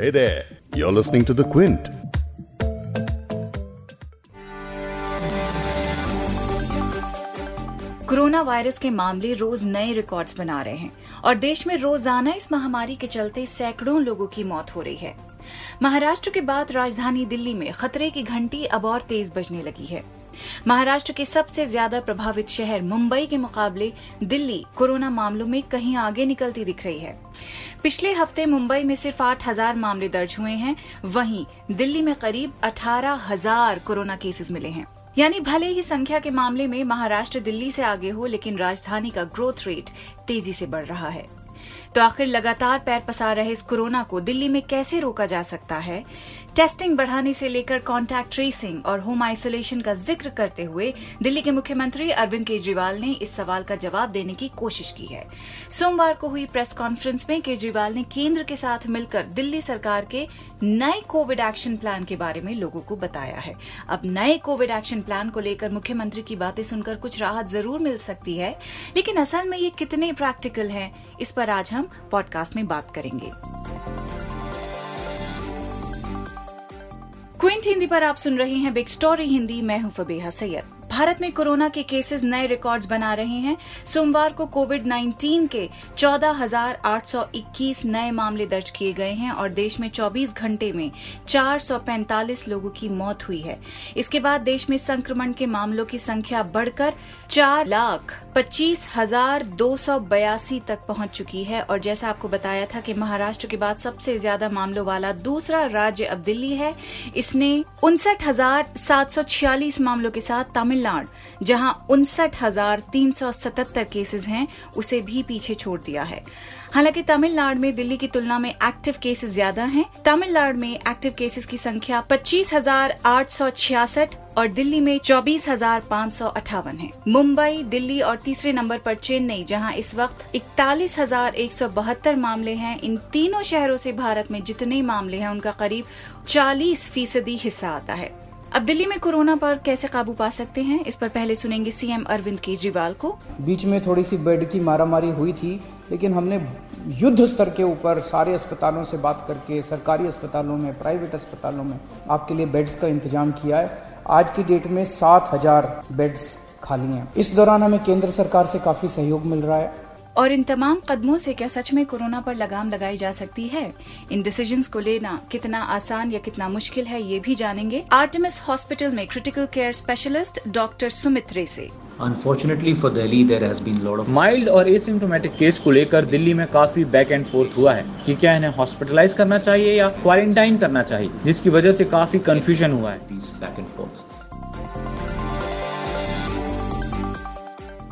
Hey there, you're listening to the Quint. Corona virus के मामले रोज नए रिकॉर्ड्स बना रहे हैं और देश में रोजाना इस महामारी के चलते सैकड़ों लोगों की मौत हो रही है। महाराष्ट्र के बाद राजधानी दिल्ली में खतरे की घंटी अब और तेज बजने लगी है। महाराष्ट्र के सबसे ज्यादा प्रभावित शहर मुंबई के मुकाबले दिल्ली कोरोना मामलों में कहीं आगे निकलती दिख रही है। पिछले हफ्ते मुंबई में सिर्फ 8,000 मामले दर्ज हुए हैं, वहीं दिल्ली में करीब 18,000 कोरोना केसेस मिले हैं। यानी भले ही संख्या के मामले में महाराष्ट्र दिल्ली से आगे हो, लेकिन राजधानी का ग्रोथ रेट तेजी से बढ़ रहा है। तो आखिर लगातार पैर पसार रहे इस कोरोना को दिल्ली में कैसे रोका जा सकता है? टेस्टिंग बढ़ाने से लेकर कॉन्टैक्ट ट्रेसिंग और होम आइसोलेशन का जिक्र करते हुए दिल्ली के मुख्यमंत्री अरविंद केजरीवाल ने इस सवाल का जवाब देने की कोशिश की है। सोमवार को हुई प्रेस कॉन्फ्रेंस में केजरीवाल ने केंद्र के साथ मिलकर दिल्ली सरकार के नए कोविड एक्शन प्लान के बारे में लोगों को बताया है। अब नए कोविड एक्शन प्लान को लेकर मुख्यमंत्री की बातें सुनकर कुछ राहत जरूर मिल सकती है, लेकिन असल में ये कितने प्रैक्टिकल हैं, इस पर आज हम पॉडकास्ट में बात करेंगे। क्विंट हिंदी पर आप सुन रहे हैं बिग स्टोरी हिंदी। मैं हूं फबीहा सैयद। भारत में कोरोना के केसेस नए रिकॉर्ड्स बना रहे हैं। सोमवार को कोविड-19 के 14,821 नए मामले दर्ज किए गए हैं और देश में 24 घंटे में 445 लोगों की मौत हुई है। इसके बाद देश में संक्रमण के मामलों की संख्या बढ़कर 4,25,282 तक पहुंच चुकी है। और जैसा आपको बताया था कि महाराष्ट्र के बाद सबसे ज्यादा मामलों वाला दूसरा राज्य अब दिल्ली है। इसने 59,746 मामलों के साथ तमिलनाडु, जहां 59,377 केसेस हैं, उसे भी पीछे छोड़ दिया है। हालांकि तमिलनाडु में दिल्ली की तुलना में एक्टिव केसेस ज्यादा हैं। तमिलनाडु में एक्टिव केसेस की संख्या 25,866 और दिल्ली में 24,558 है। मुंबई, दिल्ली और तीसरे नंबर पर चेन्नई, जहां इस वक्त 41,172 मामले हैं। इन तीनों शहरों से भारत में जितने मामले हैं उनका करीब 40% हिस्सा आता है। अब दिल्ली में कोरोना पर कैसे काबू पा सकते हैं, इस पर पहले सुनेंगे सीएम अरविंद केजरीवाल को। बीच में थोड़ी सी बेड की मारामारी हुई थी, लेकिन हमने युद्ध स्तर के ऊपर सारे अस्पतालों से बात करके सरकारी अस्पतालों में, प्राइवेट अस्पतालों में आपके लिए बेड्स का इंतजाम किया है। आज की डेट में 7,000 बेड्स खाली हैं। इस दौरान हमें केंद्र सरकार से काफी सहयोग मिल रहा है। और इन तमाम कदमों से क्या सच में कोरोना पर लगाम लगाई जा सकती है? इन डिसीजंस को लेना कितना आसान या कितना मुश्किल है, ये भी जानेंगे आर्टेमिस हॉस्पिटल में critical care specialist doctor Sumit Ray से। Unfortunately for Delhi, there has been lot of mild और asymptomatic केस को लेकर दिल्ली में काफी बैक एंड फोर्थ हुआ है कि क्या इन्हें हॉस्पिटलाइज करना चाहिए या क्वारंटाइन करना चाहिए, जिसकी वजह से काफी कंफ्यूजन हुआ है।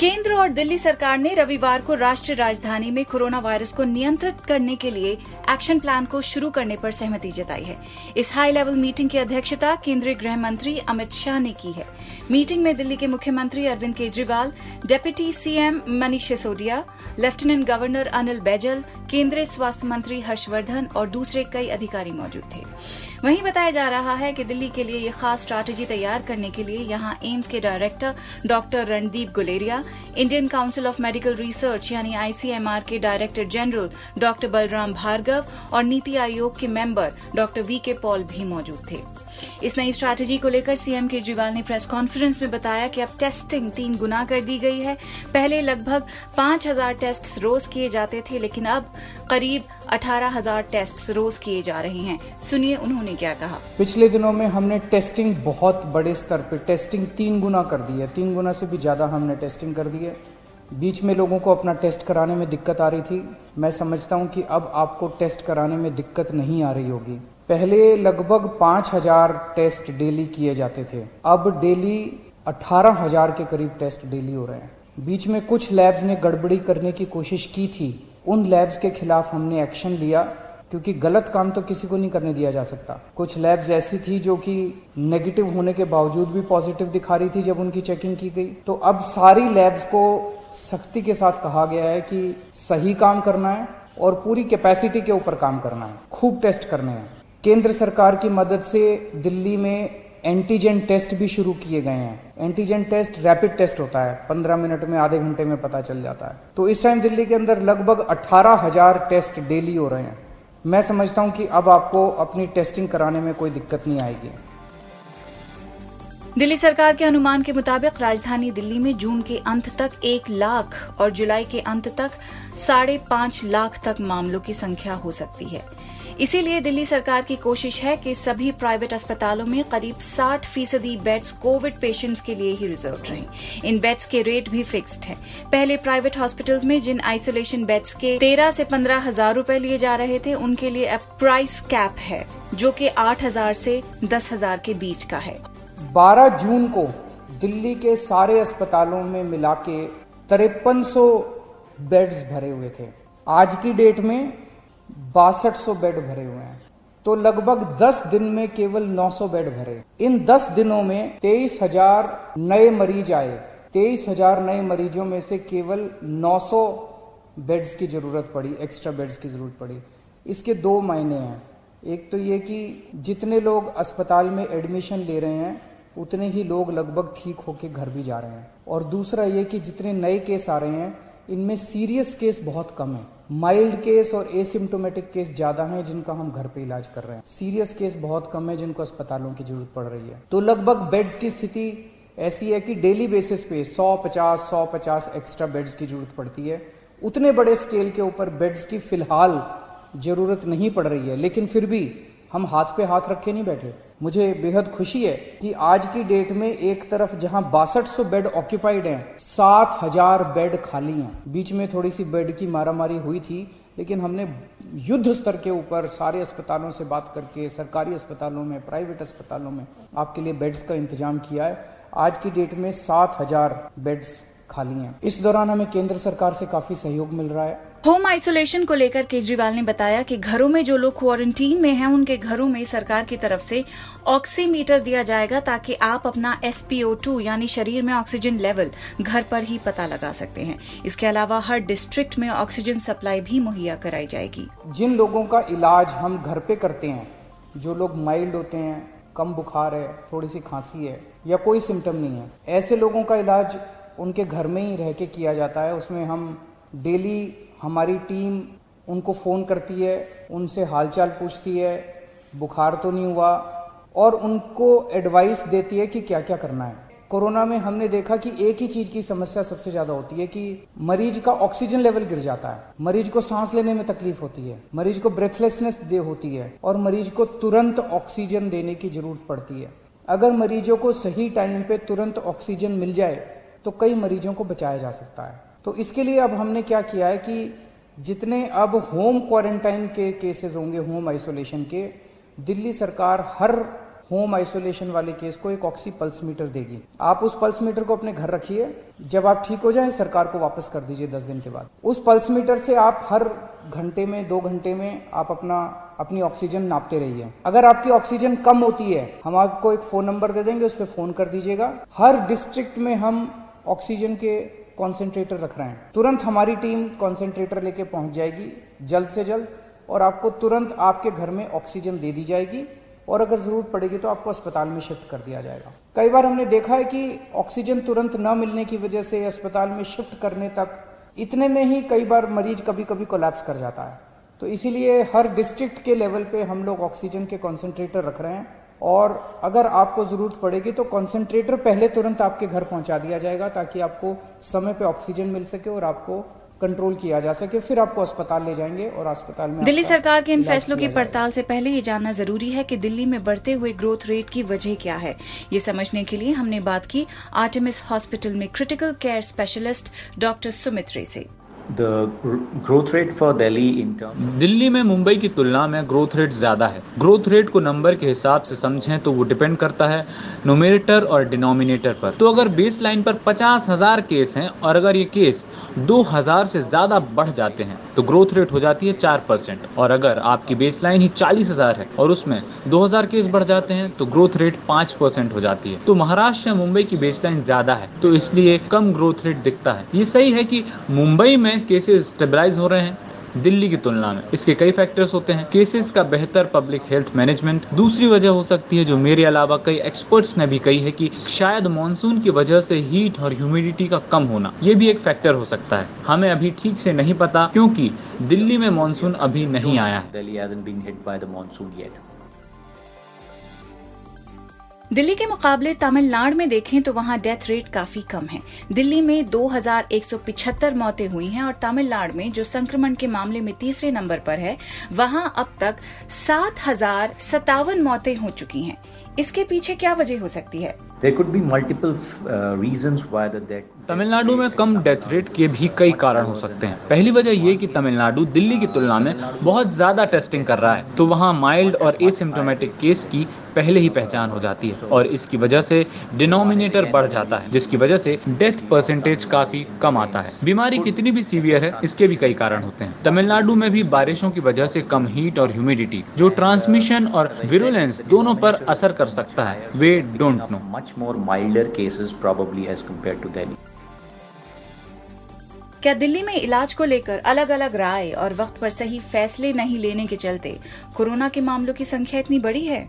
केंद्र और दिल्ली सरकार ने रविवार को राष्ट्रीय राजधानी में कोरोना वायरस को नियंत्रित करने के लिए एक्शन प्लान को शुरू करने पर सहमति जताई है। इस हाई लेवल मीटिंग की अध्यक्षता केंद्रीय गृह मंत्री अमित शाह ने की है। मीटिंग में दिल्ली के मुख्यमंत्री Arvind Kejriwal, deputy CM Manish Sisodia, lieutenant governor Anil Baijal, केंद्रीय स्वास्थ्य मंत्री हर्षवर्धन और दूसरे कई अधिकारी मौजूद थे। वहीं बताया जा रहा है कि दिल्ली के लिए ये खास स्ट्रैटेजी तैयार करने के लिए यहां एम्स के director doctor Randeep Guleria, Indian council of medical research यानी आईसीएमआर के director general doctor Balram Bhargava और नीति आयोग के member doctor V K Paul भी मौजूद थे। इस नई स्ट्रैटेजी को लेकर सीएम केजरीवाल ने प्रेस कॉन्फ्रेंस में बताया कि अब टेस्टिंग 3 गुना कर दी गई है। पहले लगभग 5,000 टेस्ट रोज किए जाते थे, लेकिन अब करीब 18,000 टेस्ट रोज किए जा रहे हैं। सुनिए उन्होंने क्या कहा। पिछले दिनों में हमने टेस्टिंग बहुत बड़े स्तर पर टेस्टिंग 3 गुना कर दी है। 3 गुना से भी ज्यादा हमने टेस्टिंग कर दी है। बीच में लोगों को अपना टेस्ट कराने में दिक्कत आ रही थी। मैं समझता हूँ कि अब आपको टेस्ट कराने में दिक्कत नहीं आ रही होगी। पहले लगभग 5,000 टेस्ट डेली किए जाते थे, अब डेली 18,000 के करीब टेस्ट डेली हो रहे हैं। बीच में कुछ लैब्स ने गड़बड़ी करने की कोशिश की थी, उन लैब्स के खिलाफ हमने एक्शन लिया, क्योंकि गलत काम तो किसी को नहीं करने दिया जा सकता। कुछ लैब्स ऐसी थी जो कि नेगेटिव होने के बावजूद भी पॉजिटिव दिखा रही थी जब उनकी चेकिंग की गई। तो अब सारी लैब्स को सख्ती के साथ कहा गया है कि सही काम करना है और पूरी कैपेसिटी के ऊपर काम करना है, खूब टेस्ट करने हैं। केंद्र सरकार की मदद से दिल्ली में एंटीजन टेस्ट भी शुरू किए गए हैं। एंटीजन टेस्ट रैपिड टेस्ट होता है, 15 मिनट में, आधे घंटे में पता चल जाता है। तो इस टाइम दिल्ली के अंदर लगभग 18,000 टेस्ट डेली हो रहे हैं। मैं समझता हूं कि अब आपको अपनी टेस्टिंग कराने में कोई दिक्कत नहीं आएगी। दिल्ली सरकार के अनुमान के मुताबिक राजधानी दिल्ली में जून के अंत तक 1 लाख और जुलाई के अंत तक 5.5 लाख तक मामलों की संख्या हो सकती है। इसीलिए दिल्ली सरकार की कोशिश है कि सभी प्राइवेट अस्पतालों में करीब 60% बेड्स कोविड पेशेंट्स के लिए ही रिजर्व रहें। इन बेड्स के रेट भी फिक्स्ड हैं। पहले प्राइवेट हॉस्पिटल्स में जिन आइसोलेशन बेड्स के 13 से 15 हजार रूपये लिए जा रहे थे, उनके लिए अब प्राइस कैप है जो कि 8 हजार से 10 हजार के बीच का है। 12 जून को दिल्ली के सारे अस्पतालों में मिला के 5300 बेड्स भरे हुए थे। आज की डेट में 6200 बेड भरे हुए हैं, तो लगभग 10 दिन में केवल 900 बेड भरे। इन 10 दिनों में 23000 नए मरीज आए। 23000 नए मरीजों में से केवल 900 बेड्स की जरूरत पड़ी, एक्स्ट्रा बेड्स की जरूरत पड़ी। इसके दो मायने हैं। एक तो ये कि जितने लोग अस्पताल में एडमिशन ले रहे हैं उतने ही लोग लगभग ठीक होके घर भी जा रहे हैं, और दूसरा ये कि जितने नए केस आ रहे हैं इनमें सीरियस केस बहुत कम है। माइल्ड केस और एसिम्टोमेटिक केस ज्यादा हैं जिनका हम घर पे इलाज कर रहे हैं। सीरियस केस बहुत कम है जिनको अस्पतालों की जरूरत पड़ रही है। तो लगभग बेड्स की स्थिति ऐसी है कि डेली बेसिस पे 150 एक्स्ट्रा बेड्स की जरूरत पड़ती है। उतने बड़े स्केल के ऊपर बेड्स की फिलहाल जरूरत नहीं पड़ रही है, लेकिन फिर भी हम हाथ पे हाथ रखे नहीं बैठे। मुझे बेहद खुशी है कि आज की डेट में एक तरफ जहां 6200 बेड ऑक्यूपाइड हैं, 7000 बेड खाली हैं। बीच में थोड़ी सी बेड की मारामारी हुई थी, लेकिन हमने युद्ध स्तर के ऊपर सारे अस्पतालों से बात करके सरकारी अस्पतालों में, प्राइवेट अस्पतालों में आपके लिए बेड्स का इंतजाम किया है। आज की डेट में 7000 बेड्स खाली हैं। इस दौरान हमें केंद्र सरकार से काफी सहयोग मिल रहा है। होम आइसोलेशन को लेकर केजरीवाल ने बताया कि घरों में जो लोग क्वारंटीन में हैं उनके घरों में सरकार की तरफ से ऑक्सीमीटर दिया जाएगा, ताकि आप अपना SpO2 यानी शरीर में ऑक्सीजन लेवल घर पर ही पता लगा सकते हैं। इसके अलावा हर डिस्ट्रिक्ट में ऑक्सीजन सप्लाई भी मुहैया कराई जाएगी। जिन लोगों का इलाज हम घर पे करते हैं, जो लोग माइल्ड होते हैं, कम बुखार है, थोड़ी सी खांसी है या कोई सिम्टम नहीं है, ऐसे लोगों का इलाज उनके घर में ही रह के किया जाता है। उसमें हम डेली हमारी टीम उनको फ़ोन करती है, उनसे हालचाल पूछती है, बुखार तो नहीं हुआ, और उनको एडवाइस देती है कि क्या क्या करना है। कोरोना में हमने देखा कि एक ही चीज़ की समस्या सबसे ज़्यादा होती है कि मरीज का ऑक्सीजन लेवल गिर जाता है, मरीज को सांस लेने में तकलीफ होती है, मरीज को ब्रेथलेसनेस दे होती है, और मरीज को तुरंत ऑक्सीजन देने की ज़रूरत पड़ती है। अगर मरीजों को सही टाइम पर तुरंत ऑक्सीजन मिल जाए तो कई मरीजों को बचाया जा सकता है। तो इसके लिए अब हमने क्या किया है कि जितने अब होम क्वारंटाइन के केसेस होंगे, होम आइसोलेशन के, दिल्ली सरकार हर होम आइसोलेशन वाले केस को एक ऑक्सी पल्स मीटर देगी। आप उस पल्स मीटर को अपने घर रखिए, जब आप ठीक हो जाए सरकार को वापस कर दीजिए 10 दिन के बाद। उस पल्स मीटर से आप हर घंटे में, 2 घंटे में आप अपनी ऑक्सीजन नापते रहिए। अगर आपकी ऑक्सीजन कम होती है, हम आपको एक फ़ोन नंबर दे देंगे, उस पर फ़ोन कर दीजिएगा। हर डिस्ट्रिक्ट में हम ऑक्सीजन के कॉन्सेंट्रेटर रख रहे हैं, तुरंत हमारी टीम कॉन्सेंट्रेटर लेके पहुंच जाएगी जल्द से जल्द, और आपको तुरंत आपके घर में ऑक्सीजन दे दी जाएगी, और अगर ज़रूरत पड़ेगी तो आपको अस्पताल में शिफ्ट कर दिया जाएगा। कई बार हमने देखा है कि ऑक्सीजन तुरंत न मिलने की वजह से अस्पताल में शिफ्ट करने तक इतने में ही कई बार मरीज कभी कोलैप्स कर जाता है। तो इसीलिए हर डिस्ट्रिक्ट के लेवल पे हम लोग ऑक्सीजन के कॉन्सेंट्रेटर रख रहे हैं, और अगर आपको ज़रूरत पड़ेगी तो कॉन्सेंट्रेटर पहले तुरंत आपके घर पहुंचा दिया जाएगा, ताकि आपको समय पे ऑक्सीजन मिल सके और आपको कंट्रोल किया जा सके। फिर आपको अस्पताल ले जाएंगे और अस्पताल में दिल्ली सरकार के इन फैसलों की पड़ताल से पहले ये जानना जरूरी है कि दिल्ली में बढ़ते हुए ग्रोथ रेट की वजह क्या है। ये समझने के लिए हमने बात की आर्टेमिस हॉस्पिटल में critical care specialist doctor Sumit Ray से। ग्रोथ रेट फॉर दिल्ली में मुंबई की तुलना में ग्रोथ रेट ज़्यादा है। ग्रोथ रेट को नंबर के हिसाब से समझें तो वो डिपेंड करता है नोमिनेटर और डिनोमिनेटर पर। तो अगर बेस लाइन पर 50,000 केस हैं और अगर ये केस 2,000 से ज़्यादा बढ़ जाते हैं तो ग्रोथ रेट हो जाती है 4%, और अगर आपकी बेस लाइन ही 40,000 है और उसमें 2,000 केस बढ़ जाते हैं तो ग्रोथ रेट 5% हो जाती है। तो महाराष्ट्र या मुंबई की बेस लाइन ज़्यादा है, तो इसलिए कम ग्रोथ रेट दिखता है। ये सही है कि मुंबई में केसेस स्टेबलाइज हो रहे हैं, दिल्ली की तुलना में। इसके कई फैक्टर्स होते हैं, केसेस का बेहतर पब्लिक हेल्थ मैनेजमेंट। दूसरी वजह हो सकती है जो मेरे अलावा कई एक्सपर्ट्स ने भी कही है कि शायद मानसून की वजह से हीट और ह्यूमिडिटी का कम होना, ये भी एक फैक्टर हो सकता है। हमें अभी ठीक से नहीं पता क्योंकि दिल्ली में मानसून अभी नहीं आया है। दिल्ली के मुकाबले तमिलनाडु में देखें तो वहां डेथ रेट काफी कम है। दिल्ली में 2175 मौतें हुई हैं और तमिलनाडु में जो संक्रमण के मामले में तीसरे नंबर पर है वहां अब तक 7057 मौतें हो चुकी हैं। इसके पीछे क्या वजह हो सकती है? तमिलनाडु में कम डेथ रेट के भी कई कारण हो सकते हैं। पहली वजह ये कि तमिलनाडु दिल्ली की तुलना में बहुत ज्यादा टेस्टिंग कर रहा है, तो वहाँ माइल्ड और एसिम्प्टोमेटिक केस की पहले ही पहचान हो जाती है और इसकी वजह से डिनोमिनेटर बढ़ जाता है, जिसकी वजह से डेथ परसेंटेज काफी कम आता है। बीमारी कितनी भी सीवियर है, इसके भी कई कारण होते हैं। तमिलनाडु में भी बारिशों की वजह से कम हीट और ह्यूमिडिटी, जो ट्रांसमिशन और विरुलेंस दोनों पर असर कर सकता है। We don't know. क्या दिल्ली में इलाज को लेकर अलग अलग राय और वक्त पर सही फैसले नहीं लेने के चलते कोरोना के मामलों की संख्या इतनी बड़ी है?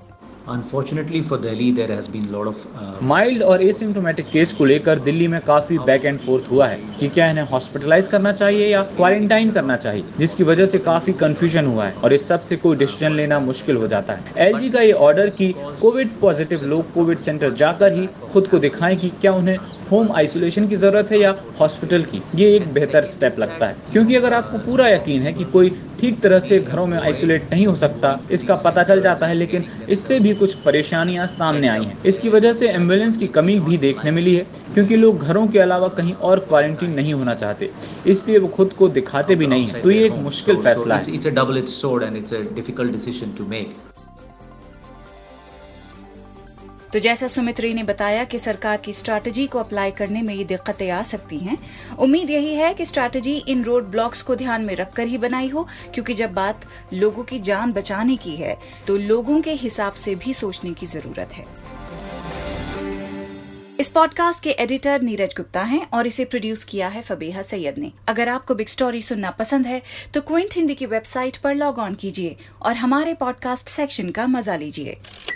Unfortunately for Delhi, there has been lot of mild और asymptomatic केस को लेकर दिल्ली में काफी बैक एंड फोर्थ हुआ है कि क्या इन्हें हॉस्पिटलाइज करना चाहिए या क्वारंटाइन करना चाहिए, जिसकी वजह से काफी कंफ्यूजन हुआ है और इस सब से कोई डिसीजन लेना मुश्किल हो जाता है। LG का ये ऑर्डर कि कोविड पॉजिटिव लोग कोविड सेंटर जाकर ही खुद को दिखाएं कि क्या उन्हें होम आइसोलेशन की जरूरत है या हॉस्पिटल की, ये एक बेहतर स्टेप लगता है, क्योंकि अगर आपको पूरा यकीन है कि कोई ठीक तरह से घरों में आइसोलेट नहीं हो सकता, इसका पता चल जाता है। लेकिन इससे भी कुछ परेशानियां सामने आई हैं। इसकी वजह से एम्बुलेंस की कमी भी देखने मिली है, क्योंकि लोग घरों के अलावा कहीं और क्वारंटीन नहीं होना चाहते, इसलिए वो खुद को दिखाते भी नहीं हैं। तो ये एक मुश्किल फैसला है। तो जैसा सुमित रे ने बताया कि सरकार की स्ट्रैटेजी को अप्लाई करने में ये दिक्कतें आ सकती हैं। उम्मीद यही है कि स्ट्रैटेजी इन रोड ब्लॉक्स को ध्यान में रखकर ही बनाई हो, क्योंकि जब बात लोगों की जान बचाने की है तो लोगों के हिसाब से भी सोचने की जरूरत है। इस पॉडकास्ट के एडिटर नीरज गुप्ता हैं और इसे प्रोड्यूस किया है फबीहा सैयद ने। अगर आपको बिग स्टोरी सुनना पसंद है तो क्विंट हिंदी की वेबसाइट पर लॉग ऑन कीजिए और हमारे पॉडकास्ट सेक्शन का मजा लीजिए।